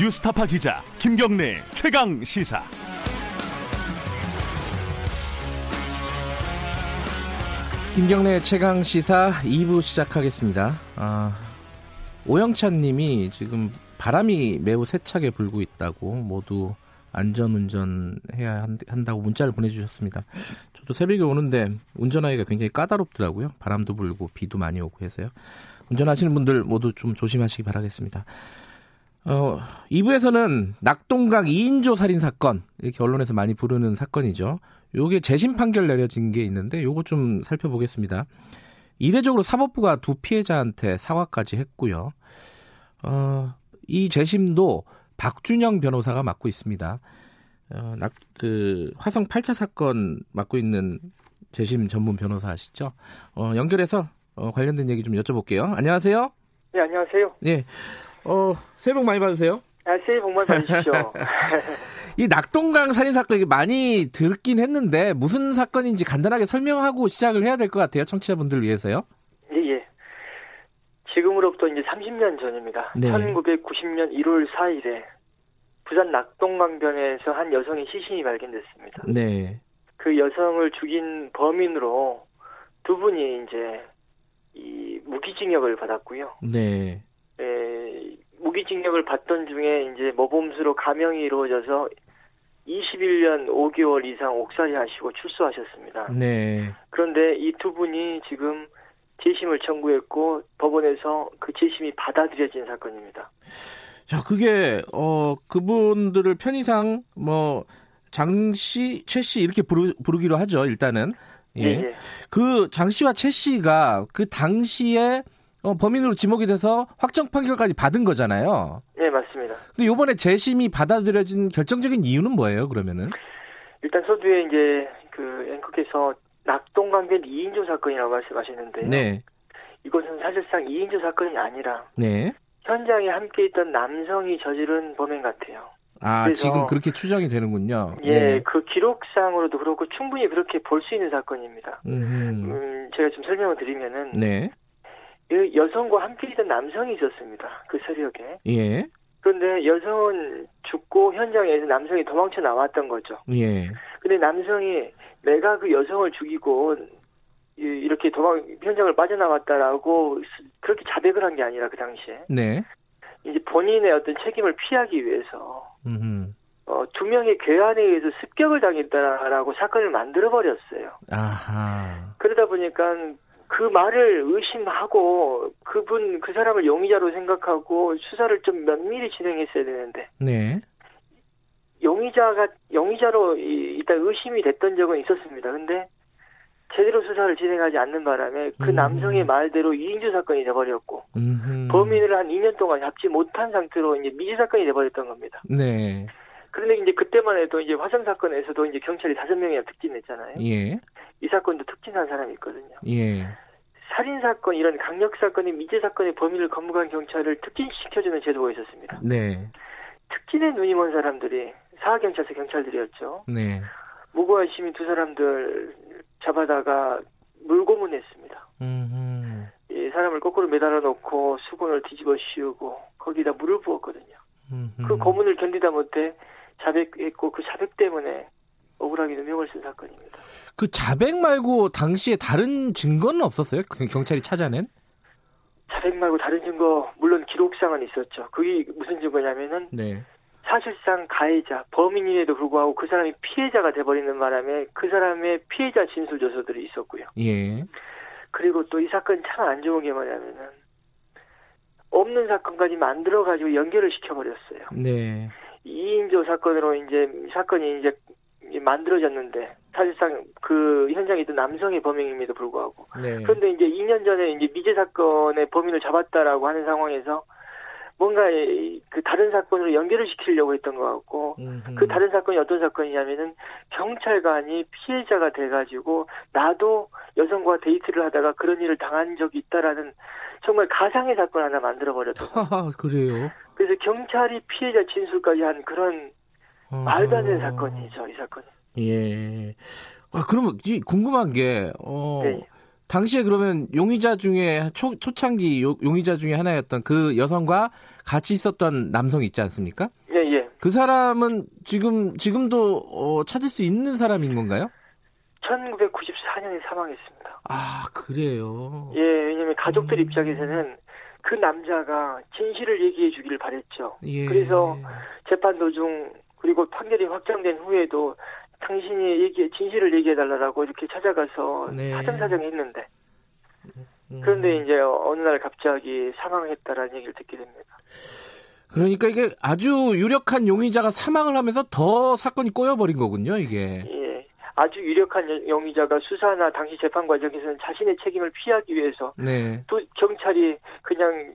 뉴스타파 기자 김경래 최강시사. 김경래 최강시사 2부 시작하겠습니다. 오영찬 님이 지금 바람이 매우 세차게 불고 있다고 모두 안전운전해야 한다고 문자를 보내주셨습니다. 저도 새벽에 오는데 운전하기가 굉장히 까다롭더라고요. 바람도 불고 비도 많이 오고 해서요. 운전하시는 분들 모두 좀 조심하시기 바라겠습니다. 2부에서는 낙동강 2인조 살인사건, 이렇게 언론에서 많이 부르는 사건이죠. 요게 재심 판결 내려진 게 있는데 요거 좀 살펴보겠습니다. 이례적으로 사법부가 두 피해자한테 사과까지 했고요. 이 재심도 박준영 변호사가 맡고 있습니다. 화성 8차 사건 맡고 있는 재심 전문 변호사 아시죠? 연결해서 관련된 얘기 좀 여쭤볼게요. 안녕하세요. 네, 안녕하세요. 네. 새해 복 많이 받으세요. 새해 복 많이 받으십시오. 이 낙동강 살인 사건 많이 듣긴 했는데 무슨 사건인지 간단하게 설명하고 시작을 해야 될 것 같아요. 청취자분들 위해서요. 예. 지금으로부터 이제 30년 전입니다. 네. 1990년 1월 4일에 부산 낙동강변에서 한 여성의 시신이 발견됐습니다. 네. 그 여성을 죽인 범인으로 두 분이 이제 이 무기징역을 받았고요. 네. 무기징역을 받던 중에 이제 모범수로 감형이 이루어져서 21년 5개월 이상 옥살이하시고 출소하셨습니다. 네. 그런데 이 두 분이 지금 재심을 청구했고 법원에서 그 재심이 받아들여진 사건입니다. 자, 그게 그분들을 편의상 뭐 장씨, 최씨 이렇게 부르기로 하죠. 일단은 예. 그 장씨와 최씨가 그 당시에 범인으로 지목이 돼서 확정 판결까지 받은 거잖아요. 네, 맞습니다. 근데 이번에 재심이 받아들여진 결정적인 이유는 뭐예요? 그러면은 일단 서두에 이제 그 앵커께서 낙동강변 2인조 사건이라고 말씀하시는데, 네. 이것은 사실상 2인조 사건이 아니라, 네. 현장에 함께 있던 남성이 저지른 범행 같아요. 아, 지금 그렇게 추정이 되는군요. 예, 네. 그 기록상으로도 그렇고 충분히 그렇게 볼 수 있는 사건입니다. 제가 좀 설명을 드리면은, 네. 그 여성과 함께 있던 남성이 있었습니다. 그 새벽에. 예. 그런데 여성은 죽고 현장에서 남성이 도망쳐 나왔던 거죠. 예. 근데 남성이 내가 그 여성을 죽이고 이렇게 현장을 빠져나왔다라고 그렇게 자백을 한 게 아니라 그 당시에. 네. 이제 본인의 어떤 책임을 피하기 위해서 두 명의 괴한에 의해서 습격을 당했다라고 사건을 만들어버렸어요. 아하. 그러다 보니까 그 말을 의심하고 그 사람을 용의자로 생각하고 수사를 좀 면밀히 진행했어야 되는데. 네. 용의자로 일단 의심이 됐던 적은 있었습니다. 근데 제대로 수사를 진행하지 않는 바람에 그 남성의 말대로 2인조 사건이 돼버렸고, 범인을 한 2년 동안 잡지 못한 상태로 이제 미제 사건이 돼버렸던 겁니다. 네. 그런데 이제 그때만 해도 이제 화성 사건에서도 이제 경찰이 5명이나 특진했잖아요. 예. 이 사건도 특진한 사람이 있거든요. 예. 살인 사건, 이런 강력 사건이 미제 사건의 범인을 검거한 경찰을 특진시켜주는 제도가 있었습니다. 네. 특진의 눈이 먼 사람들이 사하경찰서 경찰들이었죠. 네. 무고한 시민 2 사람들 잡아다가 물고문했습니다. 이 사람을 거꾸로 매달아 놓고 수건을 뒤집어 씌우고 거기다 물을 부었거든요. 그 고문을 견디다 못해 자백했고 그 자백 때문에 억울하게도 명을 쓴 사건입니다. 그 자백 말고 당시에 다른 증거는 없었어요? 경찰이 찾아낸? 자백 말고 다른 증거, 물론 기록상은 있었죠. 그게 무슨 증거냐면은, 네. 사실상 가해자, 범인임에도 불구하고 그 사람이 피해자가 돼버리는 바람에 그 사람의 피해자 진술 조서들이 있었고요. 예. 그리고 또 이 사건 참 안 좋은 게 뭐냐면은, 없는 사건까지 만들어가지고 연결을 시켜버렸어요. 네. 2인조 사건으로 사건이 만들어졌는데, 사실상 그 현장에 있던 남성의 범행임에도 불구하고. 네. 그런데 2년 전에 미제 사건의 범인을 잡았다라고 하는 상황에서 뭔가 그 다른 사건으로 연결을 시키려고 했던 것 같고, 그 다른 사건이 어떤 사건이냐면은 경찰관이 피해자가 돼가지고 나도 여성과 데이트를 하다가 그런 일을 당한 적이 있다라는 정말 가상의 사건 하나 만들어버렸어요. 그래요? 그래서 경찰이 피해자 진술까지 한 그런 말도 안 되는 사건이죠, 이 사건이. 예. 아, 그러면 궁금한 게, 네. 당시에 그러면 용의자 중에 초창기 용의자 중에 하나였던 그 여성과 같이 있었던 남성이 있지 않습니까? 예. 그 사람은 지금도 찾을 수 있는 사람인 건가요? 1994년에 사망했습니다. 아, 그래요? 예, 왜냐면 가족들 입장에서는 그 남자가 진실을 얘기해 주기를 바랬죠. 예. 그래서 재판 도중 그리고 판결이 확정된 후에도 당신이 진실을 얘기해달라고 이렇게 찾아가서 사정사정 했는데 그런데 이제 어느 날 갑자기 사망했다라는 얘기를 듣게 됩니다. 그러니까 이게 아주 유력한 용의자가 사망을 하면서 더 사건이 꼬여버린 거군요, 이게. 예, 아주 유력한 용의자가 수사나 당시 재판 과정에서는 자신의 책임을 피하기 위해서 또 경찰이 그냥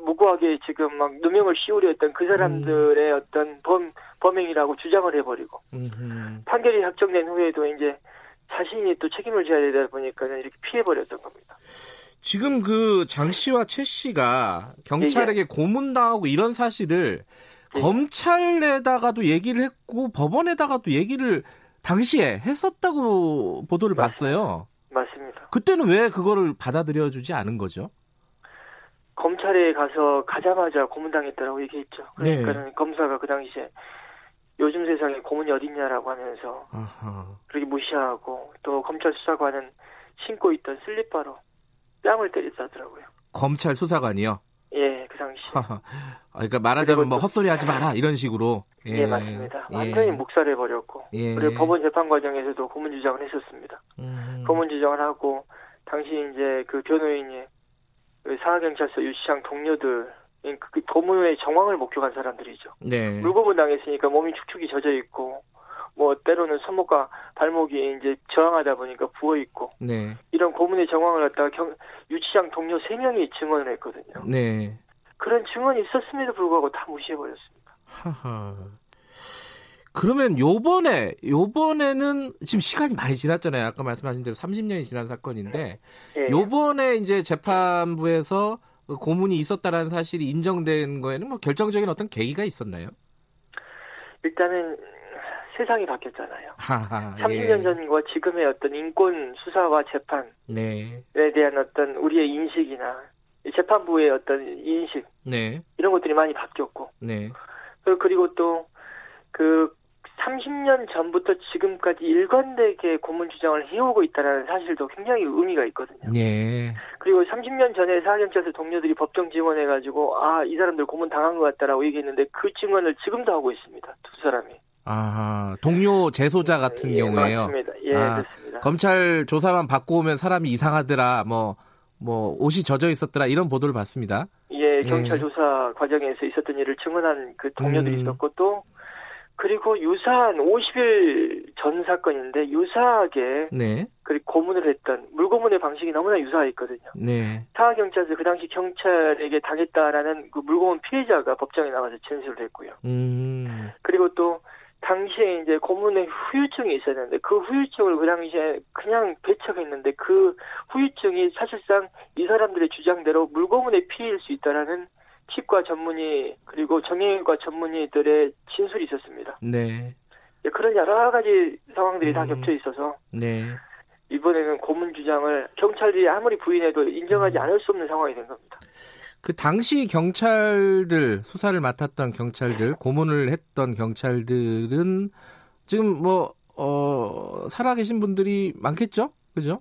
무고하게 지금 막 누명을 씌우려 했던 그 사람들의 어떤 범행이라고 주장을 해버리고 판결이 확정된 후에도 이제 자신이 또 책임을 져야 되다 보니까 이렇게 피해버렸던 겁니다. 지금 그 장 씨와 최 씨가 경찰에게 고문당하고 이런 사실을 검찰에다가도 얘기를 했고 법원에다가도 얘기를 당시에 했었다고 보도를 봤어요. 맞습니다. 그때는 왜 그거를 받아들여주지 않은 거죠? 검찰에 가자마자 고문당했다라고 얘기했죠. 그러니까 검사가 그 당시에 요즘 세상에 고문이 어딨냐라고 하면서 그렇게 무시하고 또 검찰 수사관은 신고 있던 슬리퍼로 뺨을 때렸다더라고요. 검찰 수사관이요? 예, 그 당시. 그러니까 말하자면 헛소리 하지 마라 이런 식으로. 예, 맞습니다. 완전히 묵살해버렸고 그리고 법원 재판 과정에서도 고문 주장을 했었습니다. 고문 주장을 하고 당시 이제 그 변호인이 사하경찰서 유치장 동료들, 그 고문의 정황을 목격한 사람들이죠. 네. 물고문 당했으니까 몸이 축축이 젖어 있고, 때로는 손목과 발목이 이제 저항하다 보니까 부어 있고, 이런 고문의 정황을 갖다가 유치장 동료 3명이 증언을 했거든요. 네. 그런 증언이 있었음에도 불구하고 다 무시해버렸습니다. 그러면 요번에는 지금 시간이 많이 지났잖아요. 아까 말씀하신 대로 30년이 지난 사건인데 요번에 이제 재판부에서 고문이 있었다라는 사실이 인정된 거에는 결정적인 어떤 계기가 있었나요? 일단은 세상이 바뀌었잖아요. 30년 전과 지금의 어떤 인권 수사와 재판에 대한 어떤 우리의 인식이나 재판부의 어떤 인식 이런 것들이 많이 바뀌었고 그리고 또 그 30년 전부터 지금까지 일관되게 고문 주장을 해오고 있다는 사실도 굉장히 의미가 있거든요. 예. 그리고 30년 전에 사하경찰서 동료들이 법정 증언해가지고 이 사람들 고문 당한 것 같다라고 얘기했는데 그 증언을 지금도 하고 있습니다. 두 사람이. 동료 재소자 같은 경우에요. 맞습니다. 그렇습니다. 검찰 조사만 받고 오면 사람이 이상하더라, 옷이 젖어 있었더라 이런 보도를 봤습니다. 예, 경찰 조사 과정에서 있었던 일을 증언한 그 동료들이 있었고 또 그리고 유사한 50일 전 사건인데 유사하게 그리고 고문을 했던 물고문의 방식이 너무나 유사했거든요. 타하경찰서 그 당시 경찰에게 당했다라는 그 물고문 피해자가 법정에 나가서 진술을 했고요. 그리고 또 당시에 이제 고문의 후유증이 있었는데 그 후유증을 그 당시에 그냥 배척했는데 그 후유증이 사실상 이 사람들의 주장대로 물고문의 피해일 수 있다라는 치과 전문의 그리고 정형외과 전문의들의 진술이 있었습니다. 그런 여러 가지 상황들이 다 겹쳐 있어서 이번에는 고문 주장을 경찰들이 아무리 부인해도 인정하지 않을 수 없는 상황이 된 겁니다. 그 당시 경찰들 수사를 맡았던 경찰들 고문을 했던 경찰들은 지금 살아계신 분들이 많겠죠, 그죠?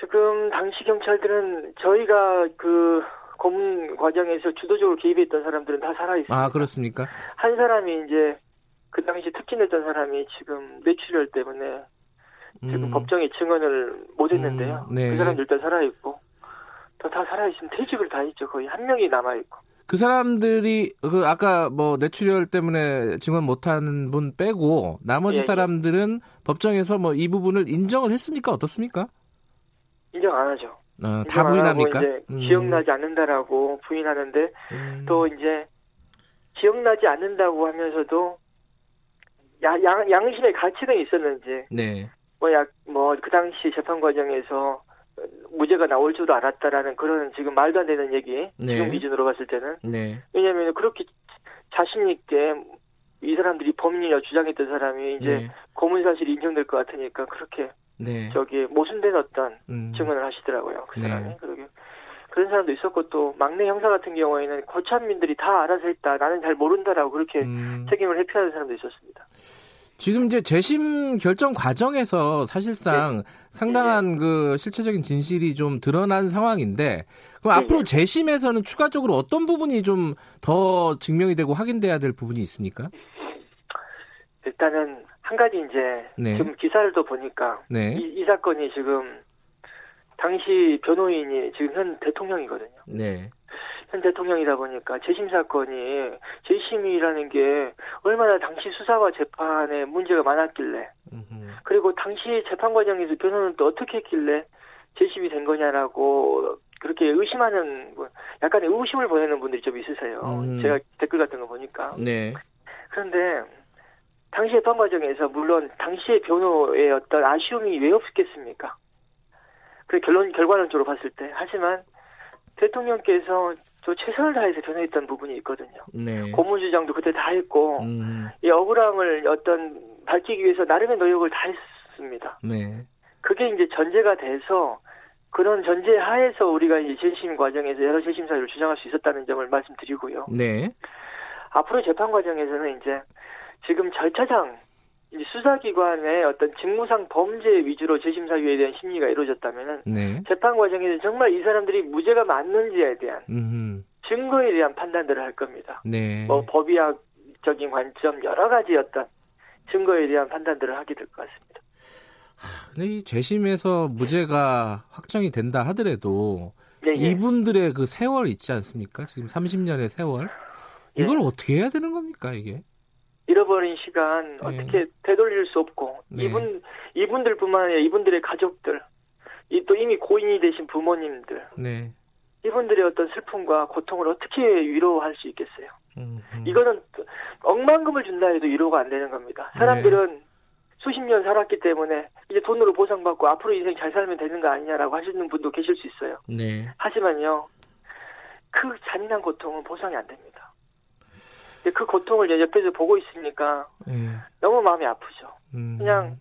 지금 당시 경찰들은 저희가 그 고문 과정에서 주도적으로 개입했던 사람들은 다 살아있습니다. 아, 그렇습니까? 한 사람이 이제 그 당시 특진했던 사람이 지금 뇌출혈 때문에 지금 법정에 증언을 못했는데요. 그 사람들 일단 살아있고 또 다 살아있으면 퇴직을 다 했죠. 거의 한 명이 남아있고. 그 사람들이 아까 뇌출혈 때문에 증언 못한 분 빼고 나머지 사람들은 법정에서 이 부분을 인정을 했습니까? 어떻습니까? 인정 안 하죠. 다 부인합니까? 이제 기억나지 않는다라고 부인하는데 또 이제 기억나지 않는다고 하면서도 양심의 가치가 있었는지 그 당시 재판 과정에서 무죄가 나올 줄도 알았다라는 그런 지금 말도 안 되는 얘기 지금 기준으로 봤을 때는 왜냐하면 그렇게 자신 있게 이 사람들이 범인이라 주장했던 사람이 이제 고문 사실이 인정될 것 같으니까 그렇게 네. 저기에 모순된 어떤 증언을 하시더라고요. 그 사람이. 네. 그러게. 그런 사람도 있었고 또 막내 형사 같은 경우에는 고참민들이 다 알아서 했다. 나는 잘 모른다라고 그렇게 책임을 회피하는 사람도 있었습니다. 지금 이제 재심 결정 과정에서 사실상 네. 상당한 네. 그 실체적인 진실이 좀 드러난 상황인데 그럼 네. 앞으로 재심에서는 추가적으로 어떤 부분이 좀 더 증명이 되고 확인돼야 될 부분이 있습니까? 일단은 한 가지 이제 네. 지금 기사를 또 보니까 네. 이 사건이 지금 당시 변호인이 지금 현 대통령이거든요. 네. 현 대통령이다 보니까 재심 사건이 재심이라는 게 얼마나 당시 수사와 재판에 문제가 많았길래 그리고 당시 재판 과정에서 변호는 또 어떻게 했길래 재심이 된 거냐라고 그렇게 의심하는 약간의 의심을 보내는 분들이 좀 있으세요. 제가 댓글 같은 거 보니까. 네. 그런데 당시 재판 과정에서 물론 당시의 변호의 어떤 아쉬움이 왜 없겠습니까? 그 결과론적으로 봤을 때 하지만 대통령께서 저 최선을 다해서 변호했던 부분이 있거든요. 네. 고문주장도 그때 다 했고 이 억울함을 어떤 밝히기 위해서 나름의 노력을 다 했습니다. 네. 그게 이제 전제가 돼서 그런 전제 하에서 우리가 이제 재심 과정에서 여러 재심 사유를 주장할 수 있었다는 점을 말씀드리고요. 네. 앞으로 재판 과정에서는 이제 지금 절차상 수사기관의 어떤 직무상 범죄 위주로 재심 사유에 대한 심리가 이루어졌다면은 네. 재판 과정에서 정말 이 사람들이 무죄가 맞는지에 대한 증거에 대한 판단들을 할 겁니다. 네. 뭐 법의학적인 관점 여러 가지 어떤 증거에 대한 판단들을 하게 될 것 같습니다. 근데 이 재심에서 무죄가 확정이 된다 하더라도 네, 예. 이분들의 그 세월 있지 않습니까? 지금 30년의 세월 이걸 예. 어떻게 해야 되는 겁니까 이게? 잃어버린 시간 어떻게 네. 되돌릴 수 없고 네. 이분들뿐만 아니라 이분들의 가족들 또 이미 고인이 되신 부모님들 네. 이분들의 어떤 슬픔과 고통을 어떻게 위로할 수 있겠어요? 이거는 억만금을 준다 해도 위로가 안 되는 겁니다. 사람들은 네. 수십 년 살았기 때문에 이제 돈으로 보상받고 앞으로 인생 잘 살면 되는 거 아니냐라고 하시는 분도 계실 수 있어요. 네. 하지만요 그 잔인한 고통은 보상이 안 됩니다. 그 고통을 옆에서 보고 있으니까 예. 너무 마음이 아프죠. 그냥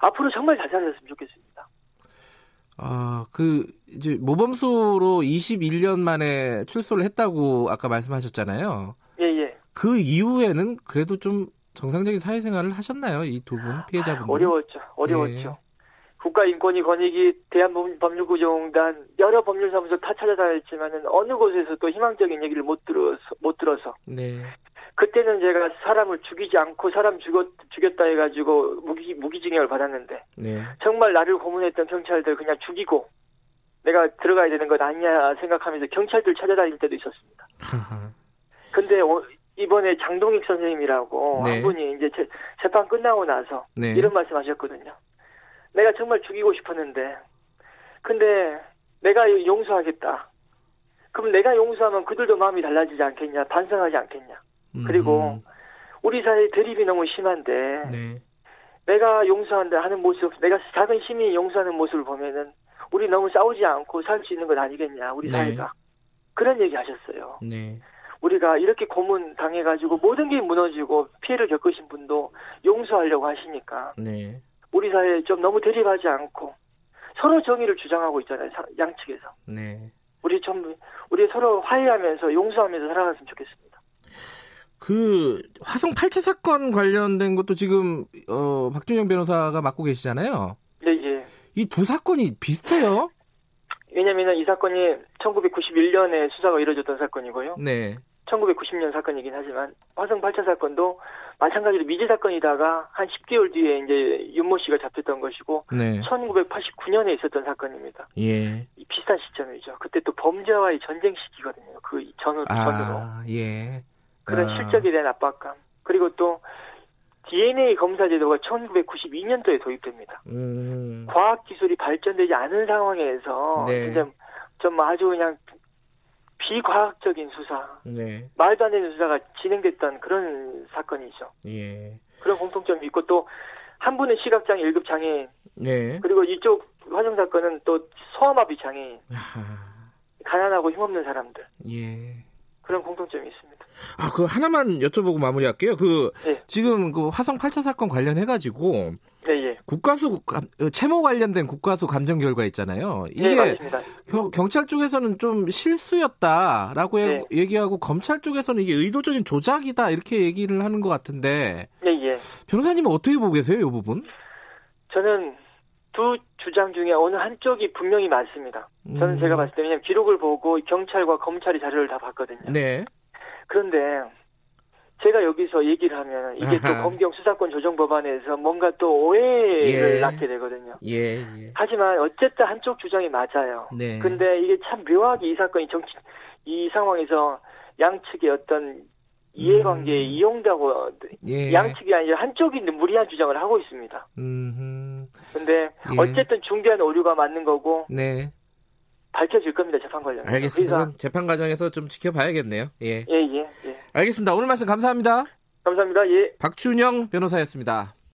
앞으로 정말 잘 살았으면 좋겠습니다. 아, 이제 모범수로 21년 만에 출소를 했다고 아까 말씀하셨잖아요. 예예. 그 이후에는 그래도 좀 정상적인 사회생활을 하셨나요, 이 두 분 피해자분들? 어려웠죠. 예. 국가인권위 권익위 대한법률구조공단 여러 법률사무소 다 찾아다녔지만은 어느 곳에서 또 희망적인 얘기를 못 들어서. 네. 그때는 제가 사람을 죽이지 않고 사람 죽였다 해가지고 무기징역을 받았는데 네. 정말 나를 고문했던 경찰들 그냥 죽이고 내가 들어가야 되는 것 아니냐 생각하면서 경찰들 찾아다닐 때도 있었습니다. 근데 이번에 장동익 선생님이라고 네. 한 분이 이제 재판 끝나고 나서 네. 이런 말씀하셨거든요. 내가 정말 죽이고 싶었는데 근데 내가 용서하겠다. 그럼 내가 용서하면 그들도 마음이 달라지지 않겠냐 반성하지 않겠냐. 그리고 우리 사회의 대립이 너무 심한데 네. 내가 용서한다 하는 모습, 내가 작은 시민이 용서하는 모습을 보면은 우리 너무 싸우지 않고 살 수 있는 건 아니겠냐 우리 네. 사회가 그런 얘기 하셨어요. 네. 우리가 이렇게 고문 당해가지고 모든 게 무너지고 피해를 겪으신 분도 용서하려고 하시니까 네. 우리 사회 좀 너무 대립하지 않고 서로 정의를 주장하고 있잖아요 양측에서. 네. 우리 서로 화해하면서 용서하면서 살아갔으면 좋겠습니다. 화성 8차 사건 관련된 것도 지금 박준영 변호사가 맡고 계시잖아요. 네, 예. 이 두 사건이 비슷해요? 왜냐하면 이 사건이 1991년에 수사가 이루어졌던 사건이고요. 네. 1990년 사건이긴 하지만 화성 8차 사건도 마찬가지로 미제 사건이다가 한 10개월 뒤에 이제 윤모 씨가 잡혔던 것이고 네. 1989년에 있었던 사건입니다. 예. 비슷한 시점이죠. 그때 또 범죄와의 전쟁 시기거든요. 그 전으로. 예. 그런 실적에 대한 압박감. 그리고 또 DNA 검사 제도가 1992년도에 도입됩니다. 과학기술이 발전되지 않은 상황에서 네. 좀 아주 그냥 비과학적인 수사, 네. 말도 안 되는 수사가 진행됐던 그런 사건이죠. 예. 그런 공통점이 있고 또 한 분은 시각장애 1급 장애인, 네. 그리고 이쪽 화성 사건은 또 소아마비 장애인, 가난하고 힘없는 사람들. 예. 그런 공통점이 있습니다. 아, 그 하나만 여쭤보고 마무리할게요. 그 예. 지금 그 화성 8차 사건 관련해가지고 예. 국가수 채무 관련된 국가수 감정 결과 있잖아요. 이게 예, 경찰 쪽에서는 좀 실수였다라고 예. 얘기하고 검찰 쪽에서는 이게 의도적인 조작이다 이렇게 얘기를 하는 것 같은데 예. 변호사님은 어떻게 보고 계세요, 이 부분? 저는 두 주장 중에 어느 한쪽이 분명히 맞습니다. 저는 제가 봤을 때 왜냐하면 기록을 보고 경찰과 검찰이 자료를 다 봤거든요. 네. 그런데 제가 여기서 얘기를 하면 이게 아하. 또 검경 수사권 조정 법안에서 뭔가 또 오해를 낳게 되거든요. 예. 하지만 어쨌든 한쪽 주장이 맞아요. 네. 근데 이게 참 묘하게 이 사건이 이 상황에서 양측의 어떤 이해관계에 이용되고 양측이 아니라 한쪽이 무리한 주장을 하고 있습니다. 근데 어쨌든 중대한 오류가 맞는 거고 네. 밝혀질 겁니다. 재판 과정에서. 알겠습니다. 그래서... 재판 과정에서 좀 지켜봐야겠네요. 예. 알겠습니다. 오늘 말씀 감사합니다. 감사합니다. 예. 박준영 변호사였습니다.